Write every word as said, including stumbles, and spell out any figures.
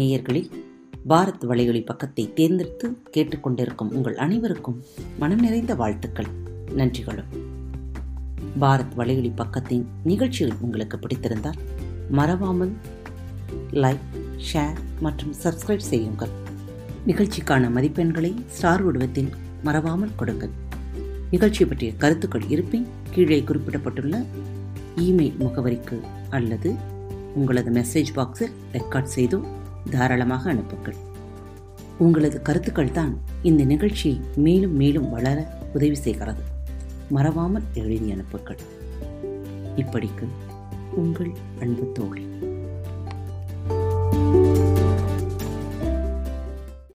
நேயர்களில் பாரத் வலையொலி பக்கத்தை தேர்ந்தெடுத்து கேட்டுக்கொண்டிருக்கும் உங்கள் அனைவருக்கும் மனம் நிறைந்த வாழ்த்துக்கள், நன்றிகளும். பாரத் வலையொலி பக்கத்தின் நிகழ்ச்சிகள் உங்களுக்கு பிடித்திருந்தால் மறவாமல் லைக், ஷேர் மற்றும் சப்ஸ்கிரைப் செய்யுங்கள். நிகழ்ச்சிக்கான மதிப்பெண்களை ஸ்டார் உருவத்தில் மறவாமல் கொடுங்கள். நிகழ்ச்சி பற்றிய கருத்துக்கள் இருப்பின் கீழே குறிப்பிடப்பட்டுள்ள இமெயில் முகவரிக்கு அல்லது உங்களது மெசேஜ் பாக்ஸில் ரெக்கார்ட் செய்து தாராளமாக அனுப்புங்கள். உங்களது கருத்துக்கள் தான் இந்த நிகழ்ச்சியை மேலும் மேலும் வளர உதவி செய்கிறது. மறவாமல் எழுதி அனுப்புங்கள். இப்படிக்கு உங்கள் அன்பு தோழி.